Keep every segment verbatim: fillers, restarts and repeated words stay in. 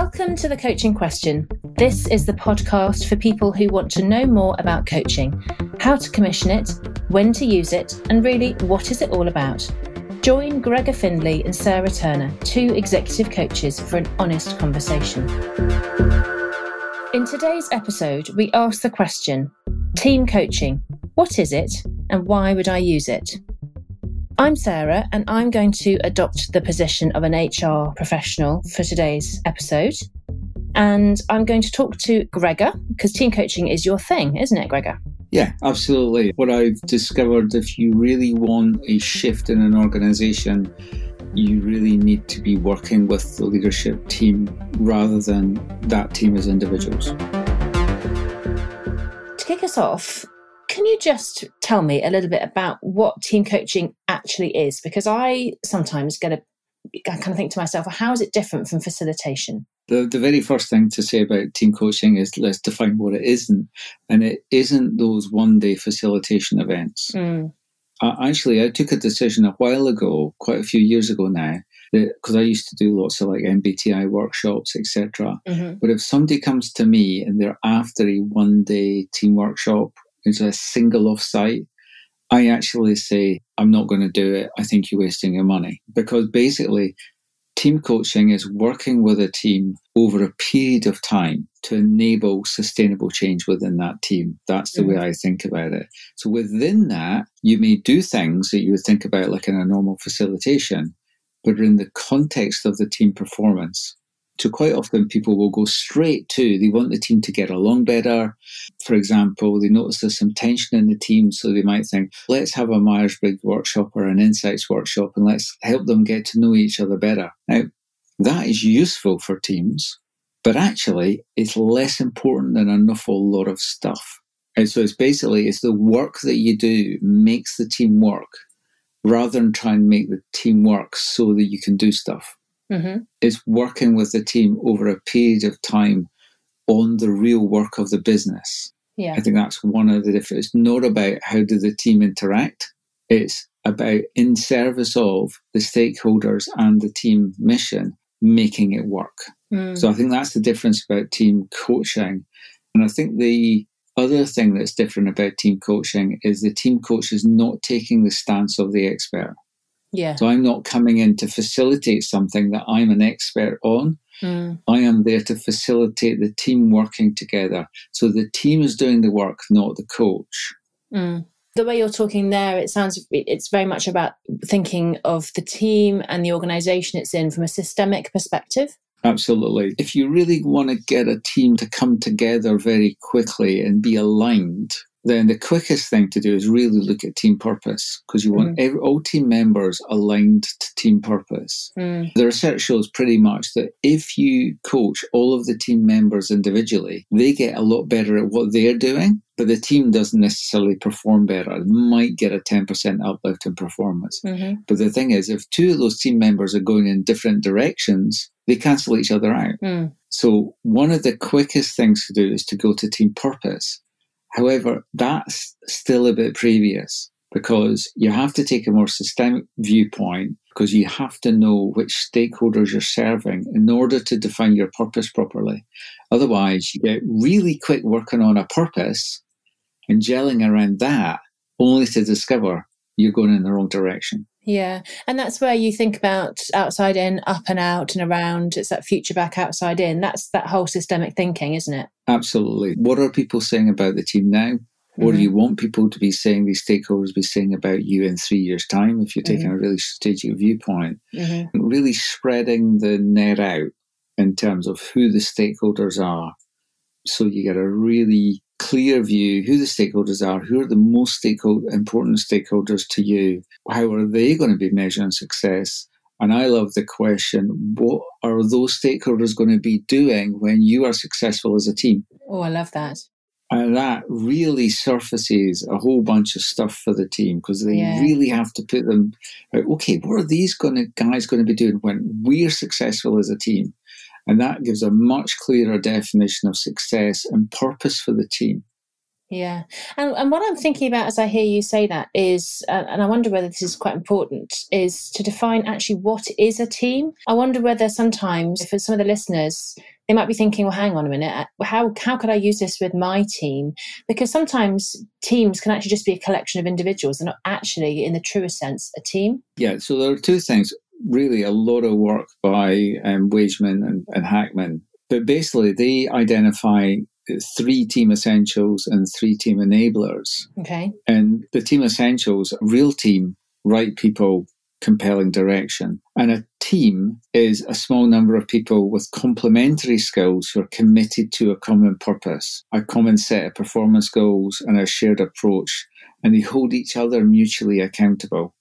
Welcome to The Coaching Question. This is the podcast for people who want to know more about coaching, how to commission it, when to use it, and really, what is it all about? Join Gregor Findlay and Sarah Turner, two executive coaches, for an honest conversation. In today's episode, we ask the question, team coaching, what is it and why would I use it? I'm Sarah, and I'm going to adopt the position of an H R professional for today's episode. And I'm going to talk to Gregor, because team coaching is your thing, isn't it, Gregor? Yeah, absolutely. What I've discovered, if you really want a shift in an organisation, you really need to be working with the leadership team rather than that team as individuals. To kick us off, can you just tell me a little bit about what team coaching actually is? Because I sometimes get a, I kind of think to myself, well, how is it different from facilitation? The, the very first thing to say about team coaching is let's define what it isn't. And it isn't those one-day facilitation events. Mm. Uh, actually, I took a decision a while ago, quite a few years ago now, because I used to do lots of like M B T I workshops, et cetera. Mm-hmm. But if somebody comes to me and they're after a one-day team workshop, it's a single off-site, I actually say, I'm not going to do it. I think you're wasting your money. Because basically, team coaching is working with a team over a period of time to enable sustainable change within that team. That's the mm-hmm. way I think about it. So within that, you may do things that you would think about like in a normal facilitation, but in the context of the team performance. So quite often people will go straight to, they want the team to get along better. For example, they notice there's some tension in the team, so they might think, let's have a Myers-Briggs workshop or an Insights workshop and let's help them get to know each other better. Now, that is useful for teams, but actually it's less important than an awful lot of stuff. And so it's basically, it's the work that you do makes the team work rather than try and make the team work so that you can do stuff. Mm-hmm. It's working with the team over a period of time on the real work of the business. Yeah. I think that's one of the differences. It's not about how do the team interact. It's about in service of the stakeholders and the team mission, making it work. Mm. So I think that's the difference about team coaching. And I think the other thing that's different about team coaching is the team coach is not taking the stance of the expert. Yeah. So I'm not coming in to facilitate something that I'm an expert on. Mm. I am there to facilitate the team working together. So the team is doing the work, not the coach. Mm. The way you're talking there, it sounds it's very much about thinking of the team and the organisation it's in from a systemic perspective. Absolutely. If you really want to get a team to come together very quickly and be aligned, then the quickest thing to do is really look at team purpose, because you want mm. every, all team members aligned to team purpose. Mm. The research shows pretty much that if you coach all of the team members individually, they get a lot better at what they're doing, but the team doesn't necessarily perform better. It might get a ten percent uplift in performance. Mm-hmm. But the thing is, if two of those team members are going in different directions, they cancel each other out. Mm. So one of the quickest things to do is to go to team purpose. However, that's still a bit previous, because you have to take a more systemic viewpoint, because you have to know which stakeholders you're serving in order to define your purpose properly. Otherwise, you get really quick working on a purpose and gelling around that, only to discover you're going in the wrong direction. Yeah. And that's where you think about outside in, up and out and around. It's that future back, outside in. That's that whole systemic thinking, isn't it? Absolutely. What are people saying about the team now? What mm-hmm. do you want people to be saying, these stakeholders be saying about you in three years' time if you're taking mm-hmm. a really strategic viewpoint? Mm-hmm. And really spreading the net out in terms of who the stakeholders are. So you get a really clear view who the stakeholders are, who are the most stakeholder, important stakeholders to you, how are they going to be measuring success? And I love the question, what are those stakeholders going to be doing when you are successful as a team? Oh, I love that. And that really surfaces a whole bunch of stuff for the team, because they yeah. really have to put them, okay, what are these going to, guys going to be doing when we're successful as a team? And that gives a much clearer definition of success and purpose for the team. Yeah. And, and what I'm thinking about as I hear you say that is, uh, and I wonder whether this is quite important, is to define actually what is a team. I wonder whether sometimes for some of the listeners, they might be thinking, well, hang on a minute, how how could I use this with my team? Because sometimes teams can actually just be a collection of individuals. They're not actually, in the truest sense, a team. Yeah, so there are two things. Really, a lot of work by um, Wageman and, and Hackman. But basically, they identify three team essentials and three team enablers. Okay. And the team essentials, real team, right people, compelling direction. And a team is a small number of people with complementary skills who are committed to a common purpose, a common set of performance goals, and a shared approach. And they hold each other mutually accountable.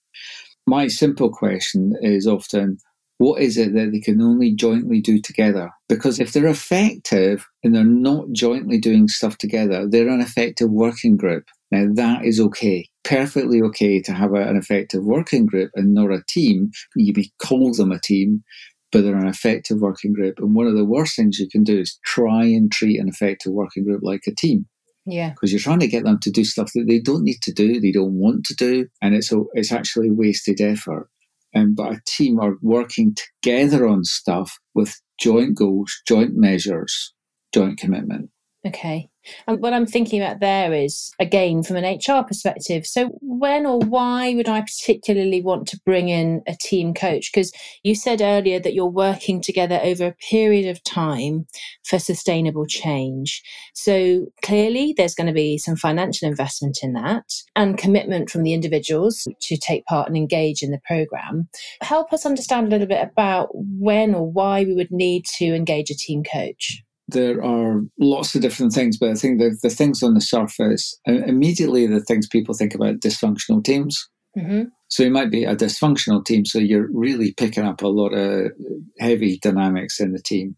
My simple question is often, what is it that they can only jointly do together? Because if they're effective and they're not jointly doing stuff together, they're an effective working group. Now, that is okay. Perfectly okay to have a, an effective working group and not a team. You may call them a team, but they're an effective working group. And one of the worst things you can do is try and treat an effective working group like a team. Yeah, because you're trying to get them to do stuff that they don't need to do, they don't want to do, and it's it's actually wasted effort. Um, but a team are working together on stuff with joint goals, joint measures, joint commitment. Okay. And what I'm thinking about there is, again, from an H R perspective, so when or why would I particularly want to bring in a team coach? Because you said earlier that you're working together over a period of time for sustainable change. So clearly there's going to be some financial investment in that and commitment from the individuals to take part and engage in the programme. Help us understand a little bit about when or why we would need to engage a team coach. There are lots of different things, but I think the, the things on the surface, immediately the things people think about dysfunctional teams. Mm-hmm. So you might be a dysfunctional team, so you're really picking up a lot of heavy dynamics in the team.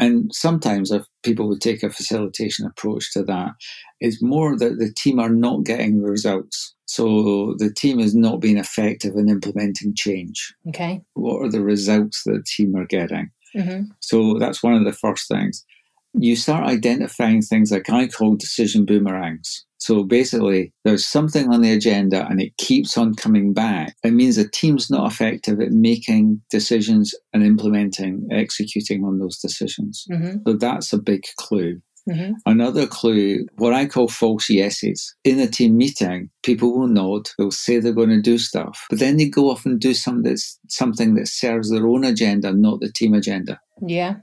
And sometimes if people would take a facilitation approach to that. It's more that the team are not getting the results. So the team is not being effective in implementing change. Okay. What are the results that the team are getting? Mm-hmm. So that's one of the first things. You start identifying things like I call decision boomerangs. So basically, there's something on the agenda and it keeps on coming back. It means the team's not effective at making decisions and implementing, executing on those decisions. Mm-hmm. So that's a big clue. Mm-hmm. Another clue, what I call false yeses. In a team meeting, people will nod, they'll say they're going to do stuff, but then they go off and do something, that's, something that serves their own agenda, not the team agenda. Yeah.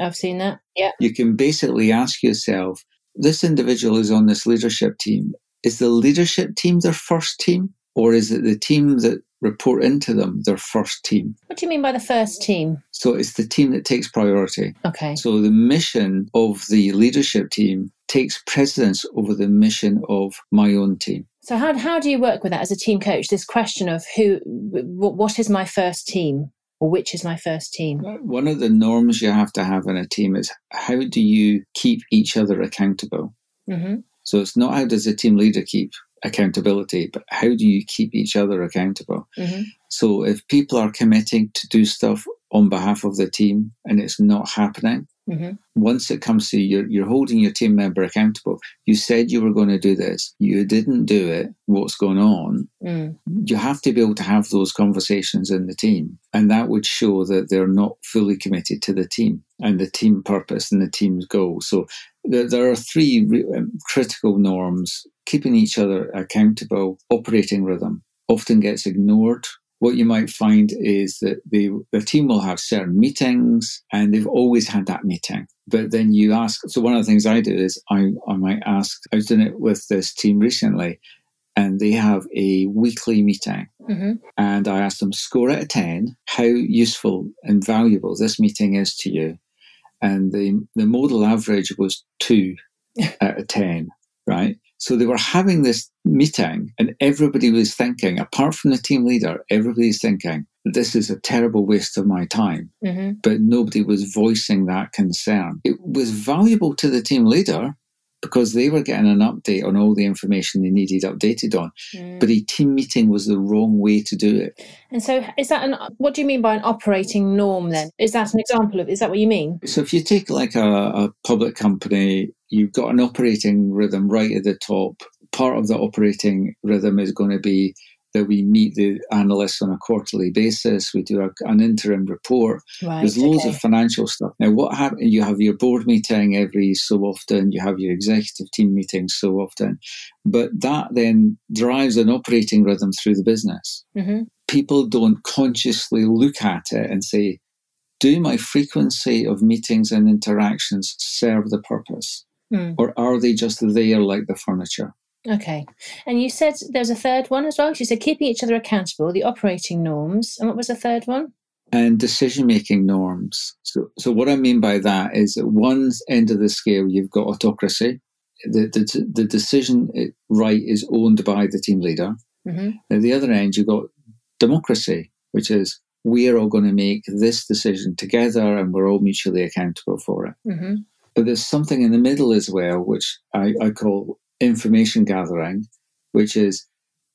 I've seen that, yeah. You can basically ask yourself, this individual is on this leadership team. Is the leadership team their first team? Or is it the team that report into them their first team? What do you mean by the first team? So it's the team that takes priority. Okay. So the mission of the leadership team takes precedence over the mission of my own team. So how how do you work with that as a team coach, this question of who, what is my first team? Or which is my first team? One of the norms you have to have in a team is how do you keep each other accountable? Mm-hmm. So it's not how does a team leader keep accountability, but how do you keep each other accountable? Mm-hmm. So if people are committing to do stuff on behalf of the team and it's not happening, mm-hmm. once it comes to you, you're holding your team member accountable. You said you were going to do this. You didn't do it. What's going on? Mm. You have to be able to have those conversations in the team. And that would show that they're not fully committed to the team and the team purpose and the team's goal. So there, there are three re- critical norms. Keeping each other accountable, operating rhythm often gets ignored. What you might find is that the, the team will have certain meetings and they've always had that meeting. But then you ask, so one of the things I do is I, I might ask, I was doing it with this team recently and they have a weekly meeting. Mm-hmm. And I asked them, score out of ten, how useful and valuable this meeting is to you. And the, the modal average was two out of ten, right? So they were having this meeting and everybody was thinking, apart from the team leader, everybody's thinking, this is a terrible waste of my time. Mm-hmm. But nobody was voicing that concern. It was valuable to the team leader because they were getting an update on all the information they needed updated on. Mm. But a team meeting was the wrong way to do it. And so is that an, what do you mean by an operating norm then? Is that an example of, is that what you mean? So if you take like a, a public company, you've got an operating rhythm right at the top. Part of the operating rhythm is going to be that we meet the analysts on a quarterly basis. We do a, an interim report. Right, There's loads okay. of financial stuff. Now, what happens, you have your board meeting every so often, you have your executive team meetings so often, but that then drives an operating rhythm through the business. Mm-hmm. People don't consciously look at it and say, do my frequency of meetings and interactions serve the purpose? Mm. Or are they just there like the furniture? Okay. And you said there's a third one as well. You said keeping each other accountable, the operating norms. And what was the third one? And decision-making norms. So, so what I mean by that is at one end of the scale, you've got autocracy. The, the, the decision right is owned by the team leader. Mm-hmm. At the other end, you've got democracy, which is we're all going to make this decision together and we're all mutually accountable for it. Mm-hmm. But there's something in the middle as well, which I, I call information gathering, which is,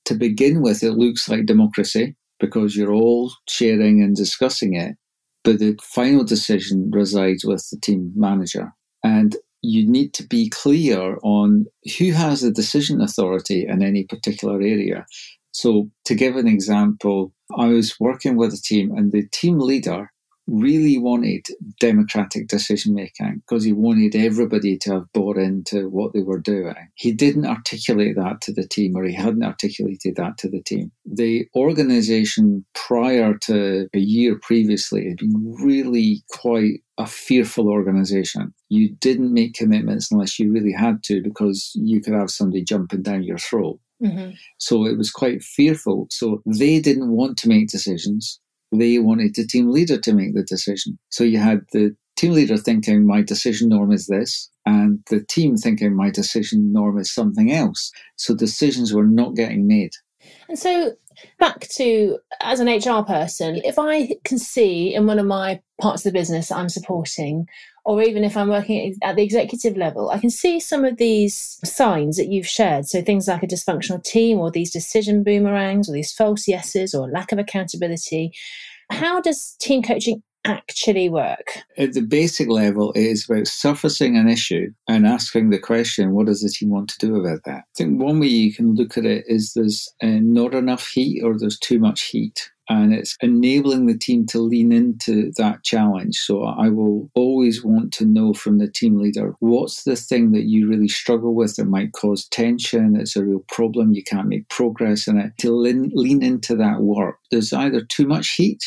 to begin with, it looks like democracy because you're all sharing and discussing it, but the final decision resides with the team manager. And you need to be clear on who has the decision authority in any particular area. So to give an example, I was working with a team and the team leader really wanted democratic decision-making because he wanted everybody to have bought into what they were doing. He didn't articulate that to the team, or he hadn't articulated that to the team. The organisation prior to a year previously had been really quite a fearful organisation. You didn't make commitments unless you really had to because you could have somebody jumping down your throat. Mm-hmm. So it was quite fearful. So they didn't want to make decisions. They wanted the team leader to make the decision. So you had the team leader thinking, my decision norm is this, and the team thinking, my decision norm is something else. So decisions were not getting made. And so back to, as an H R person, if I can see in one of my parts of the business I'm supporting, or even if I'm working at the executive level, I can see some of these signs that you've shared. So things like a dysfunctional team, or these decision boomerangs, or these false yeses, or lack of accountability. How does team coaching actually work? At the basic level, it is about surfacing an issue and asking the question, what does the team want to do about that? I think one way you can look at it is there's uh, not enough heat, or there's too much heat. And it's enabling the team to lean into that challenge. So I will always want to know from the team leader, what's the thing that you really struggle with that might cause tension? It's a real problem. You can't make progress in it. To lean, lean into that work. There's either too much heat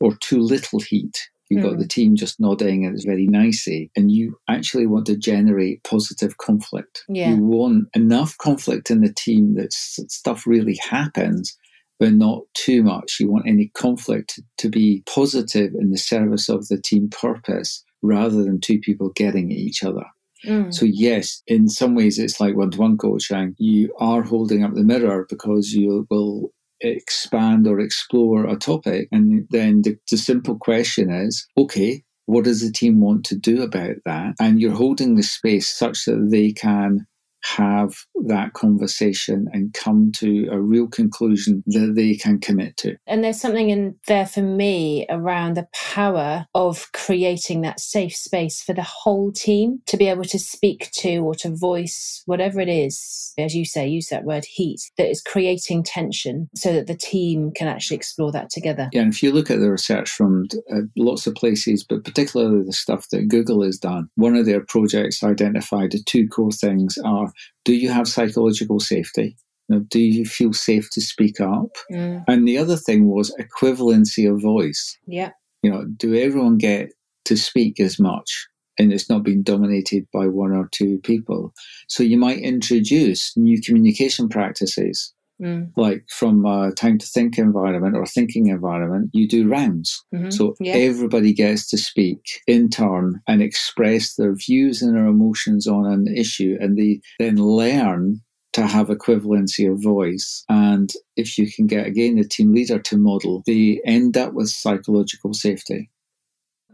or too little heat. You've mm-hmm. got the team just nodding and it's very nicey. And you actually want to generate positive conflict. Yeah. You want enough conflict in the team that stuff really happens, but not too much. You want any conflict to be positive in the service of the team purpose rather than two people getting at each other. Mm. So yes, in some ways it's like one-to-one coaching. You are holding up the mirror because you will expand or explore a topic. And then the, the simple question is, okay, what does the team want to do about that? And you're holding the space such that they can have that conversation and come to a real conclusion that they can commit to. And there's something in there for me around the power of creating that safe space for the whole team to be able to speak to or to voice whatever it is, as you say, use that word heat, that is creating tension so that the team can actually explore that together. Yeah, and if you look at the research from uh, lots of places, but particularly the stuff that Google has done, one of their projects identified the two core things are, do you have psychological safety? Now, do you feel safe to speak up? Mm. And the other thing was equivalency of voice. Yeah. You know, do everyone get to speak as much? And it's not being dominated by one or two people. So you might introduce new communication practices. Mm. Like from a time to think environment or thinking environment, you do rounds. Mm-hmm. So yeah. everybody gets to speak in turn and express their views and their emotions on an issue, and they then learn to have equivalency of voice. And if you can get, again, the team leader to model, they end up with psychological safety.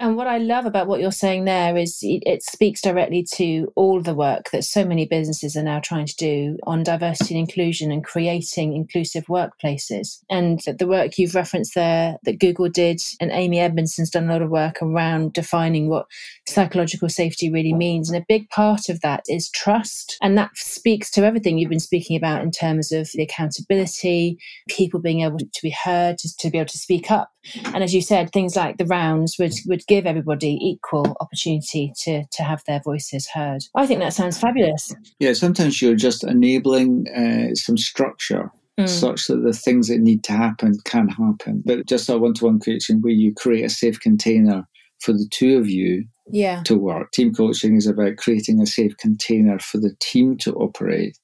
And what I love about what you're saying there is it speaks directly to all the work that so many businesses are now trying to do on diversity and inclusion and creating inclusive workplaces. And the work you've referenced there that Google did, and Amy Edmondson's done a lot of work around defining what psychological safety really means. And a big part of that is trust. And that speaks to everything you've been speaking about in terms of the accountability, people being able to be heard, to, to be able to speak up. And as you said, things like the rounds would, would give everybody equal opportunity to to have their voices heard. I think that sounds fabulous. Yeah, sometimes you're just enabling uh, some structure mm. such that the things that need to happen can happen. But just a one-to-one coaching where you create a safe container for the two of you yeah. to work. Team coaching is about creating a safe container for the team to operate.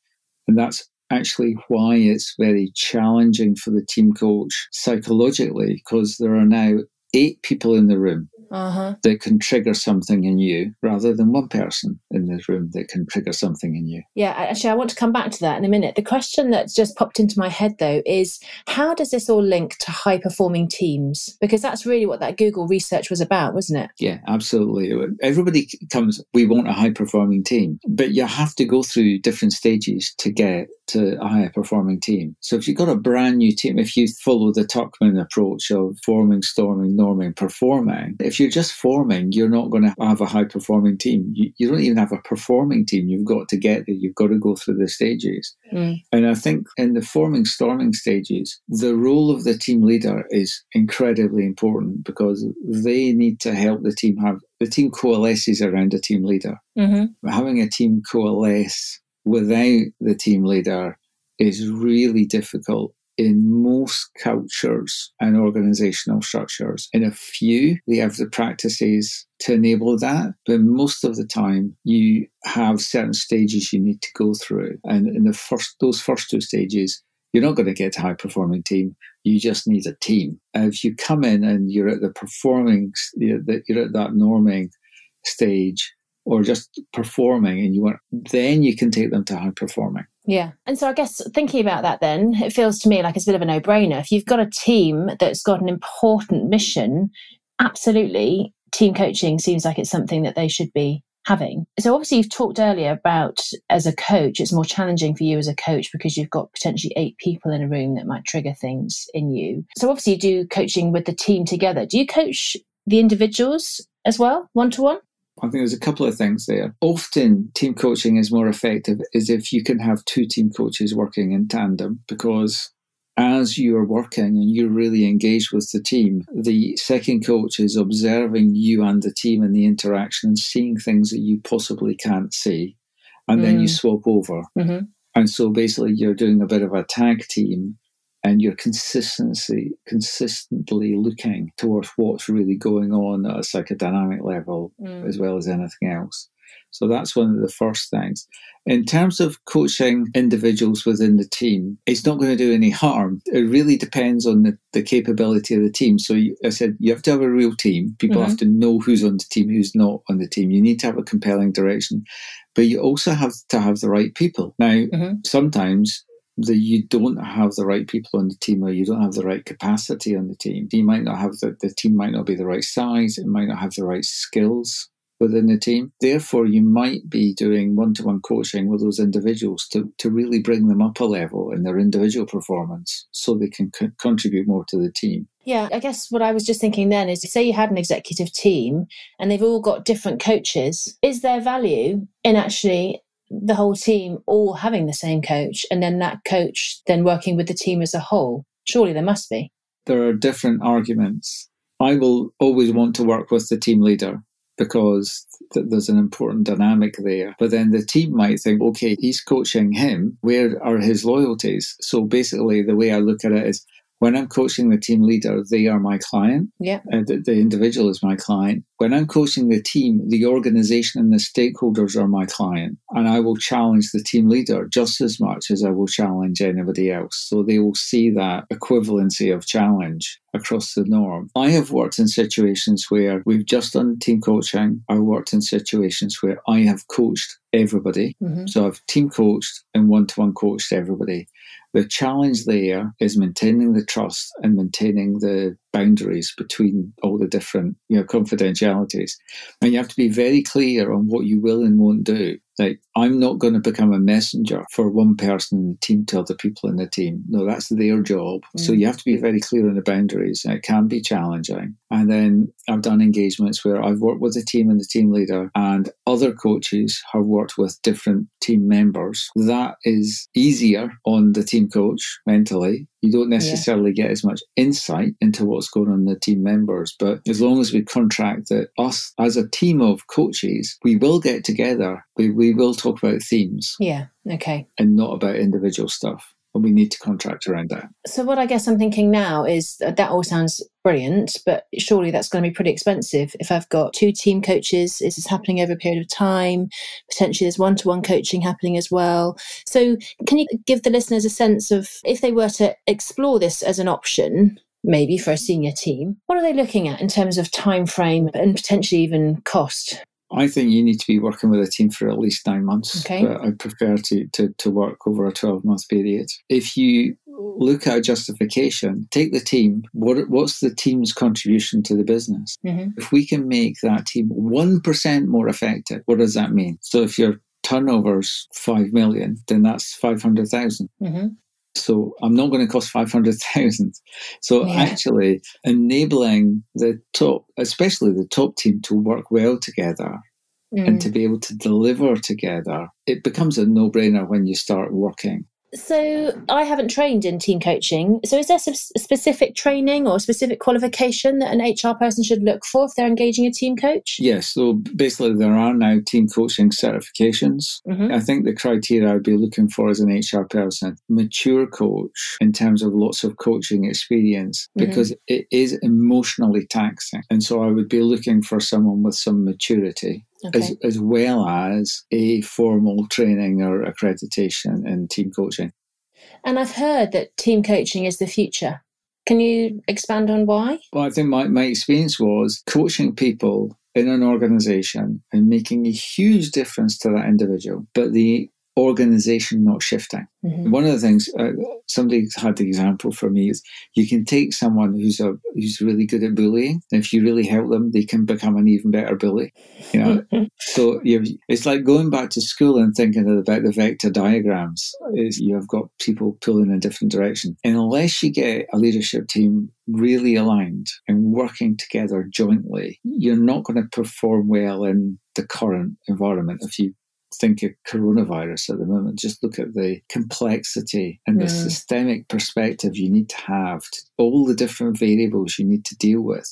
And that's actually why it's very challenging for the team coach psychologically, because there are now eight people in the room Uh-huh. that can trigger something in you rather than one person in this room that can trigger something in you. Yeah, actually, I want to come back to that in a minute. The question that's just popped into my head, though, is how does this all link to high-performing teams? Because that's really what that Google research was about, wasn't it? Yeah, absolutely. Everybody comes, we want a high-performing team, but you have to go through different stages to get to a higher-performing team. So if you've got a brand-new team, if you follow the Tuckman approach of forming, storming, norming, performing, if If you're just forming, you're not going to have a high-performing team. You, you don't even have a performing team. You've got to get there. You've got to go through the stages. Mm. And I think in the forming, storming stages, the role of the team leader is incredibly important because they need to help the team have... The team coalesces around a team leader. Mm-hmm. But having a team coalesce without the team leader is really difficult in most cultures and organizational structures. In a few, they have the practices to enable that, but most of the time you have certain stages you need to go through. And in the first, those first two stages, you're not going to get a high-performing team. You just need a team. And if you come in and you're at the performing, you're at that norming stage, or just performing, and you want, then you can take them to high performing. Yeah. And so I guess thinking about that then, it feels to me like it's a bit of a no-brainer. If you've got a team that's got an important mission, absolutely, team coaching seems like it's something that they should be having. So obviously you've talked earlier about as a coach, it's more challenging for you as a coach because you've got potentially eight people in a room that might trigger things in you. So obviously you do coaching with the team together. Do you coach the individuals as well, one-to-one? I think there's a couple of things there. Often team coaching is more effective is if you can have two team coaches working in tandem, because as you're working and you're really engaged with the team, the second coach is observing you and the team and the interaction and seeing things that you possibly can't see. And mm. then you swap over. Mm-hmm. And so basically you're doing a bit of a tag team and you're consistency, consistently looking towards what's really going on at a psychodynamic level mm. as well as anything else. So that's one of the first things. In terms of coaching individuals within the team, it's not going to do any harm. It really depends on the, the capability of the team. So you, I said you have to have a real team. People mm-hmm. have to know who's on the team, who's not on the team. You need to have a compelling direction. But you also have to have the right people. Now, mm-hmm. sometimes... that you don't have the right people on the team, or you don't have the right capacity on the team. You might not have the, the team might not be the right size. It might not have the right skills within the team. Therefore, you might be doing one-to-one coaching with those individuals to, to really bring them up a level in their individual performance so they can co- contribute more to the team. Yeah, I guess what I was just thinking then is, say you had an executive team and they've all got different coaches. Is there value in actually the whole team all having the same coach, and then that coach then working with the team as a whole? Surely there must be. There are different arguments. I will always want to work with the team leader because th- there's an important dynamic there. But then the team might think, okay, he's coaching him. Where are his loyalties? So basically the way I look at it is, when I'm coaching the team leader, they are my client. Yeah. Uh, the, the individual is my client. When I'm coaching the team, the organization and the stakeholders are my client. And I will challenge the team leader just as much as I will challenge anybody else. So they will see that equivalency of challenge. across the norm. I have worked in situations where we've just done team coaching. I worked in situations where I have coached everybody. Mm-hmm. So I've team coached and one-to-one coached everybody. The challenge there is maintaining the trust and maintaining the boundaries between all the different, you know, confidentialities. And you have to be very clear on what you will and won't do. Like, I'm not going to become a messenger for one person in the team to other people in the team. No, that's their job. Mm. So you have to be very clear on the boundaries, and it can be challenging. And then I've done engagements where I've worked with the team and the team leader, and other coaches have worked with different team members. That is easier on the team coach mentally. You don't necessarily yeah. get as much insight into what's going on in the team members. But as long as we contract that us as a team of coaches, we will get together. We, we will talk about themes. Yeah, okay. And not about individual stuff. And we need to contract around that. So what I guess I'm thinking now is that, that all sounds brilliant, but surely that's going to be pretty expensive. If I've got two team coaches, this is happening over a period of time. Potentially there's one-to-one coaching happening as well. So can you give the listeners a sense of, if they were to explore this as an option, maybe for a senior team, what are they looking at in terms of time frame and potentially even cost? I think you need to be working with a team for at least nine months. Okay. But I prefer to, to, to work over a twelve-month period. If you look at a justification, take the team. What, what's the team's contribution to the business? Mm-hmm. If we can make that team one percent more effective, what does that mean? So if your turnover's five million, then that's five hundred thousand. Mm-hmm. So I'm not going to cost five hundred thousand. So yeah. actually enabling the top, especially the top team, to work well together mm. and to be able to deliver together, it becomes a no-brainer when you start working. So I haven't trained in team coaching. So is there some specific training or specific qualification that an H R person should look for if they're engaging a team coach? Yes. So basically there are now team coaching certifications. Mm-hmm. I think the criteria I'd be looking for as an H R person, mature coach in terms of lots of coaching experience, because mm-hmm. it is emotionally taxing. And so I would be looking for someone with some maturity. Okay. As, as well as a formal training or accreditation in team coaching. And I've heard that team coaching is the future. Can you expand on why? Well, I think my, my experience was coaching people in an organisation and making a huge difference to that individual, but the organisation not shifting. Mm-hmm. One of the things, uh, somebody had the example for me, is you can take someone who's a who's really good at bullying, and if you really help them, they can become an even better bully. You know, so you're, it's like going back to school and thinking about the vector diagrams. Is you have got people pulling in a different direction, and unless you get a leadership team really aligned and working together jointly, you're not going to perform well in the current environment. If you think of coronavirus at the moment, just look at the complexity and the mm. systemic perspective you need to have, to all the different variables you need to deal with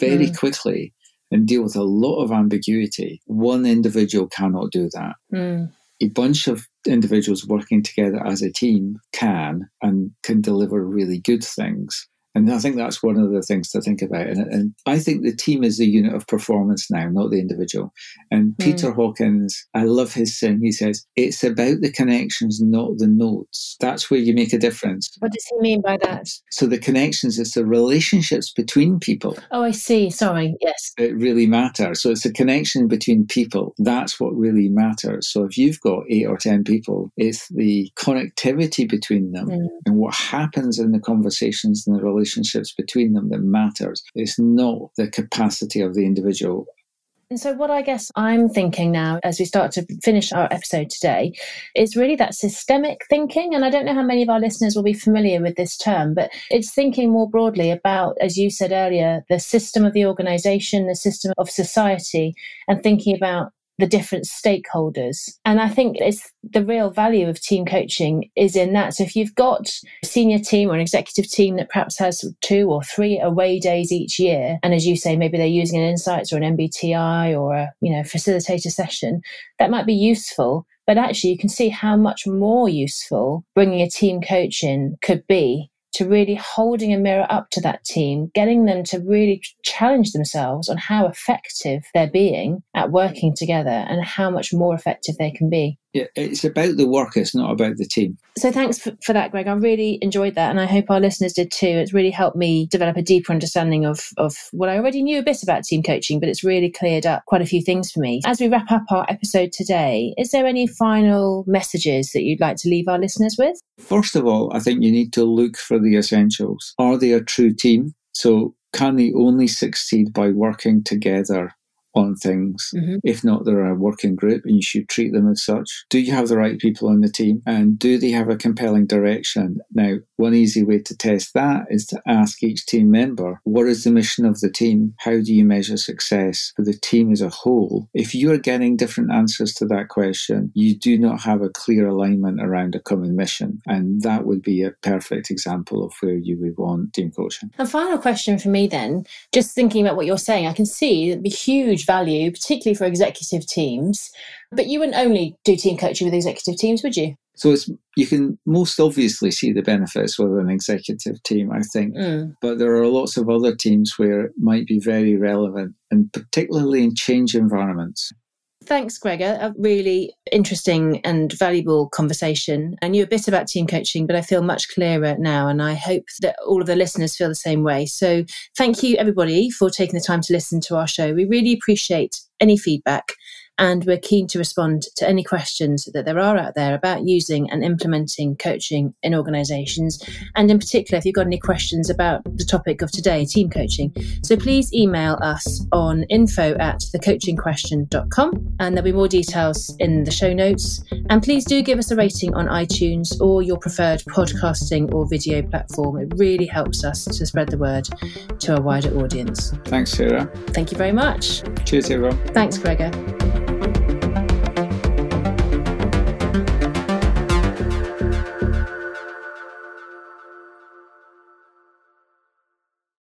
very mm. quickly and deal with a lot of ambiguity. One individual cannot do that. Mm. A bunch of individuals working together as a team can and can deliver really good things. And I think that's one of the things to think about. And, and I think the team is the unit of performance now, not the individual. And mm. Peter Hawkins, I love his saying, he says, it's about the connections, not the nodes. That's where you make a difference. What does he mean by that? So the connections, it's the relationships between people. Oh, I see. Sorry. Yes. It really matters. So it's the connection between people. That's what really matters. So if you've got eight or ten people, it's the connectivity between them mm. and what happens in the conversations and the relationships. Relationships between them that matters. It's not the capacity of the individual. And so what I guess I'm thinking now, as we start to finish our episode today, is really that systemic thinking. And I don't know how many of our listeners will be familiar with this term, but it's thinking more broadly about, as you said earlier, the system of the organisation, the system of society, and thinking about the different stakeholders. And I think it's the real value of team coaching is in that. So if you've got a senior team or an executive team that perhaps has two or three away days each year, and as you say, maybe they're using an Insights or an M B T I or a, you know, facilitator session, that might be useful. But actually you can see how much more useful bringing a team coach in could be, to really holding a mirror up to that team, getting them to really challenge themselves on how effective they're being at working together and how much more effective they can be. it's about the work, it's not about the team. So thanks for, for that, Greg. I really enjoyed that, and I hope our listeners did too. It's really helped me develop a deeper understanding of, of what I already knew a bit about team coaching, but it's really cleared up quite a few things for me. As we wrap up our episode today, is there any final messages that you'd like to leave our listeners with? First of all, I think you need to look for the essentials. Are they a true team? So can they only succeed by working together on things? Mm-hmm. If not, they're a working group and you should treat them as such. Do you have the right people on the team? And do they have a compelling direction? Now, one easy way to test that is to ask each team member, what is the mission of the team? How do you measure success for the team as a whole? If you are getting different answers to that question, you do not have a clear alignment around a common mission. And that would be a perfect example of where you would want team coaching. A final question for me then, just thinking about what you're saying, I can see the huge value, particularly for executive teams. But you wouldn't only do team coaching with executive teams, would you? So it's, you can most obviously see the benefits with an executive team, I think. Mm. But there are lots of other teams where it might be very relevant, and particularly in change environments. Thanks, Gregor. A really interesting and valuable conversation. I knew a bit about team coaching, but I feel much clearer now, and I hope that all of the listeners feel the same way. So thank you, everybody, for taking the time to listen to our show. We really appreciate any feedback, and we're keen to respond to any questions that there are out there about using and implementing coaching in organisations. And in particular, if you've got any questions about the topic of today, team coaching, so please email us on info at the coaching question dot com, and there'll be more details in the show notes. And please do give us a rating on iTunes or your preferred podcasting or video platform. It really helps us to spread the word to a wider audience. Thanks, Sarah. Thank you very much. Cheers, everyone. Thanks, Gregor.